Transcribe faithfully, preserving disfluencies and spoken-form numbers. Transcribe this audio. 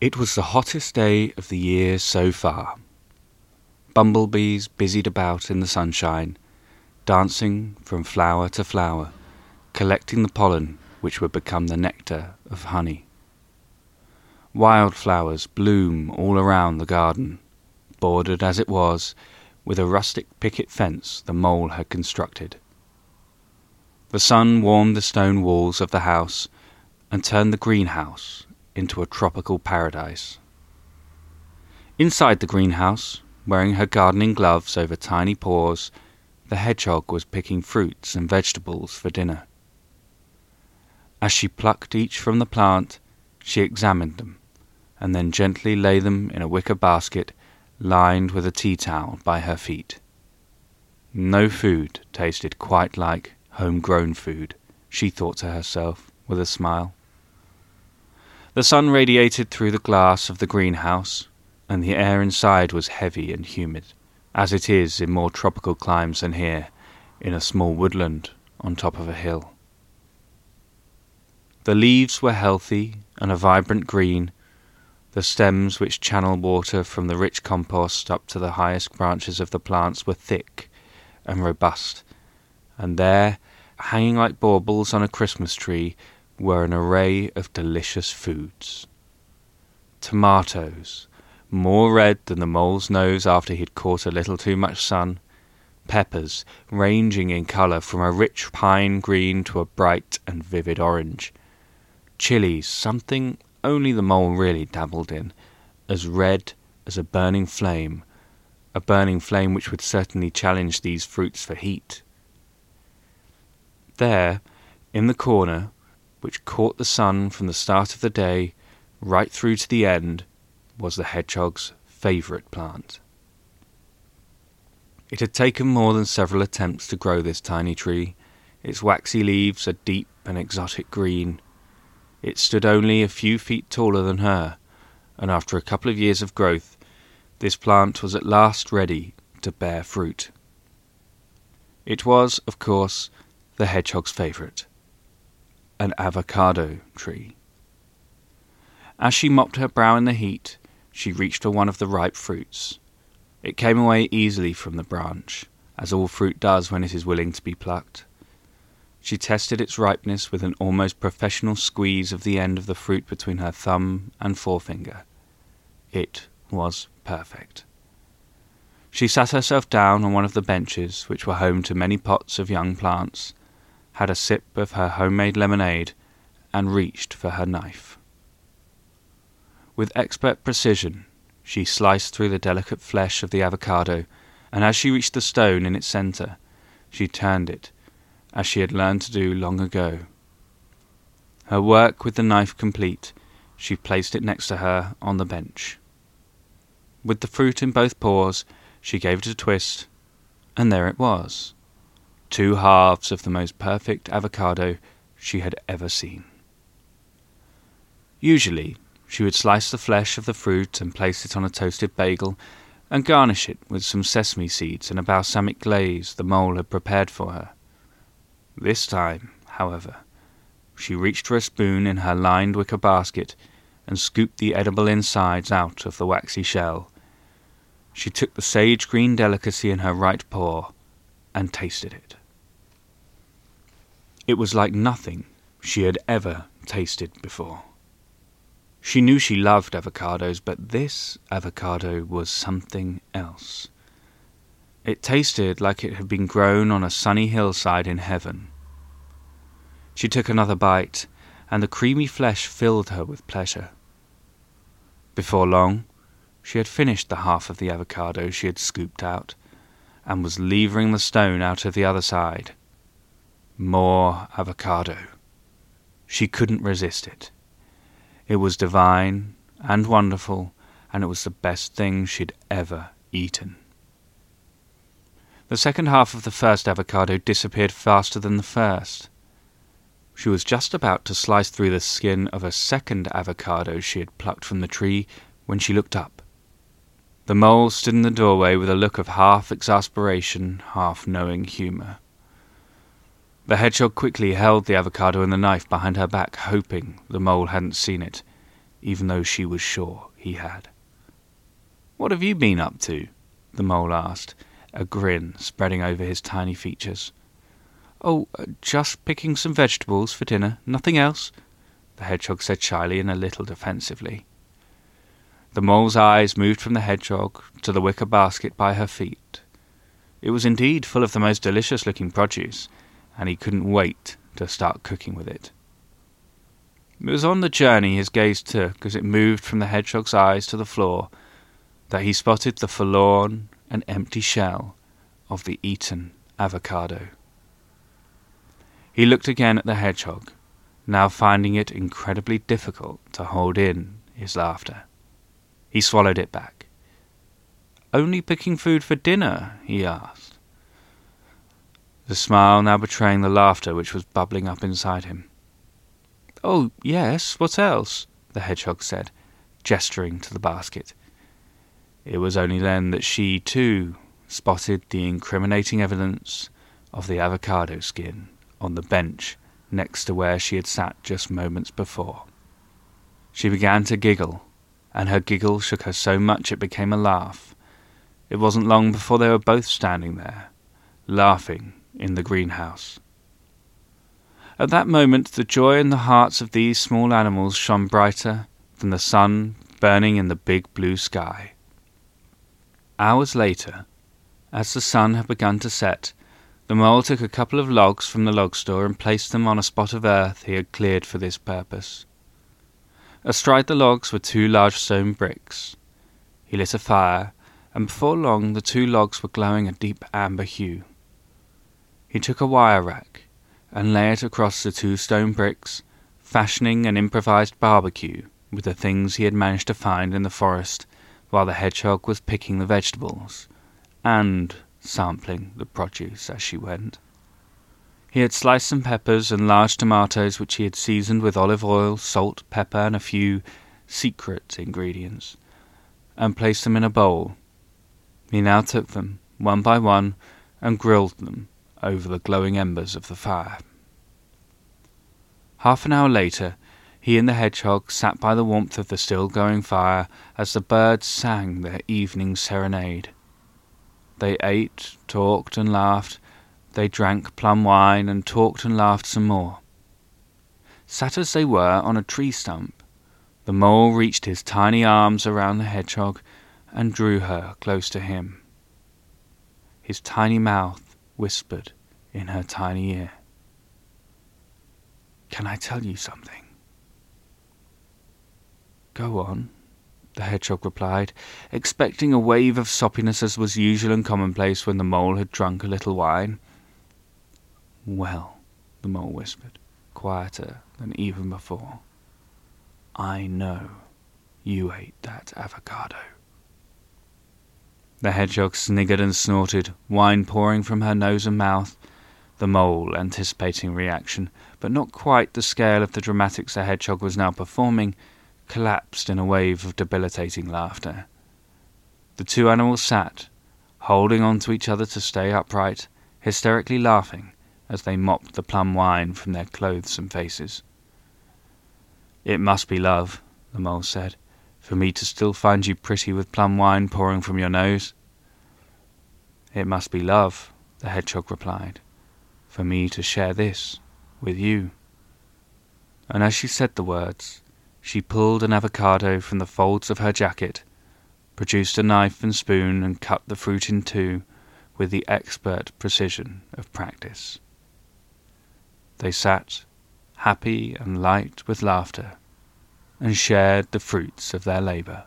It was the hottest day of the year so far. Bumblebees busied about in the sunshine, dancing from flower to flower, collecting the pollen which would become the nectar of honey. Wildflowers bloom all around the garden, bordered as it was with a rustic picket fence the mole had constructed. The sun warmed the stone walls of the house and turned the greenhouse into a tropical paradise. Inside the greenhouse, wearing her gardening gloves over tiny paws, the hedgehog was picking fruits and vegetables for dinner. As she plucked each from the plant, she examined them, and then gently lay them in a wicker basket lined with a tea towel by her feet. No food tasted quite like homegrown food, she thought to herself with a smile. The sun radiated through the glass of the greenhouse, and the air inside was heavy and humid, as it is in more tropical climes than here, in a small woodland on top of a hill. The leaves were healthy and a vibrant green, the stems which channel water from the rich compost up to the highest branches of the plants were thick and robust, and there, hanging like baubles on a Christmas tree, were an array of delicious foods. Tomatoes, more red than the mole's nose after he'd caught a little too much sun, peppers, ranging in colour from a rich pine green to a bright and vivid orange, chilies, something only the mole really dabbled in, as red as a burning flame, a burning flame which would certainly challenge these fruits for heat. There, in the corner, which caught the sun from the start of the day right through to the end, was the hedgehog's favourite plant. It had taken more than several attempts to grow this tiny tree, its waxy leaves a deep and exotic green. It stood only a few feet taller than her, and after a couple of years of growth, this plant was at last ready to bear fruit. It was, of course, the hedgehog's favourite, an avocado tree. As she mopped her brow in the heat, she reached for one of the ripe fruits. It came away easily from the branch, as all fruit does when it is willing to be plucked. She tested its ripeness with an almost professional squeeze of the end of the fruit between her thumb and forefinger. It was perfect. She sat herself down on one of the benches, which were home to many pots of young plants, had a sip of her homemade lemonade, and reached for her knife. With expert precision, she sliced through the delicate flesh of the avocado, and as she reached the stone in its centre, she turned it, as she had learned to do long ago. Her work with the knife complete, she placed it next to her on the bench. With the fruit in both paws, she gave it a twist, and there it was. Two halves of the most perfect avocado she had ever seen. Usually, she would slice the flesh of the fruit and place it on a toasted bagel and garnish it with some sesame seeds and a balsamic glaze the mole had prepared for her. This time, however, she reached for a spoon in her lined wicker basket and scooped the edible insides out of the waxy shell. She took the sage-green delicacy in her right paw and tasted it. It was like nothing she had ever tasted before. She knew she loved avocados, but this avocado was something else. It tasted like it had been grown on a sunny hillside in heaven. She took another bite, and the creamy flesh filled her with pleasure. Before long, she had finished the half of the avocado she had scooped out, and was levering the stone out of the other side. More avocado. She couldn't resist it. It was divine and wonderful, and it was the best thing she'd ever eaten. The second half of the first avocado disappeared faster than the first. She was just about to slice through the skin of a second avocado she had plucked from the tree when she looked up. The mole stood in the doorway with a look of half-exasperation, half-knowing humour. The hedgehog quickly held the avocado and the knife behind her back, hoping the mole hadn't seen it, even though she was sure he had. "What have you been up to?" the mole asked, a grin spreading over his tiny features. "Oh, just picking some vegetables for dinner, nothing else," the hedgehog said shyly and a little defensively. The mole's eyes moved from the hedgehog to the wicker basket by her feet. It was indeed full of the most delicious-looking produce, and he couldn't wait to start cooking with it. It was on the journey his gaze took as it moved from the hedgehog's eyes to the floor that he spotted the forlorn and empty shell of the eaten avocado. He looked again at the hedgehog, now finding it incredibly difficult to hold in his laughter. He swallowed it back. "Only picking food for dinner?" he asked, the smile now betraying the laughter which was bubbling up inside him. "Oh, yes, what else?" the hedgehog said, gesturing to the basket. It was only then that she, too, spotted the incriminating evidence of the avocado skin on the bench next to where she had sat just moments before. She began to giggle, and her giggle shook her so much it became a laugh. It wasn't long before they were both standing there, laughing in the greenhouse. At that moment, the joy in the hearts of these small animals shone brighter than the sun burning in the big blue sky. Hours later, as the sun had begun to set, the mole took a couple of logs from the log store and placed them on a spot of earth he had cleared for this purpose. Astride the logs were two large stone bricks. He lit a fire, and before long the two logs were glowing a deep amber hue. He took a wire rack and lay it across the two stone bricks, fashioning an improvised barbecue with the things he had managed to find in the forest while the hedgehog was picking the vegetables and sampling the produce as she went. He had sliced some peppers and large tomatoes which he had seasoned with olive oil, salt, pepper, and a few secret ingredients, and placed them in a bowl. He now took them, one by one, and grilled them over the glowing embers of the fire. Half an hour later, he and the hedgehog sat by the warmth of the still-going fire as the birds sang their evening serenade. They ate, talked, and laughed. They drank plum wine and talked and laughed some more. Sat as they were on a tree stump, the mole reached his tiny arms around the hedgehog and drew her close to him. His tiny mouth whispered in her tiny ear, "Can I tell you something?" "Go on," the hedgehog replied, expecting a wave of soppiness as was usual and commonplace when the mole had drunk a little wine. "Well," the mole whispered, quieter than even before, "I know you ate that avocado." The hedgehog sniggered and snorted, wine pouring from her nose and mouth, the mole anticipating reaction, but not quite the scale of the dramatics the hedgehog was now performing, collapsed in a wave of debilitating laughter. The two animals sat, holding on to each other to stay upright, hysterically laughing as they mopped the plum wine from their clothes and faces. "It must be love," the mole said, "for me to still find you pretty with plum wine pouring from your nose." "It must be love," the hedgehog replied, "for me to share this with you." And as she said the words, she pulled an avocado from the folds of her jacket, produced a knife and spoon, and cut the fruit in two with the expert precision of practice. They sat, happy and light with laughter, and shared the fruits of their labour.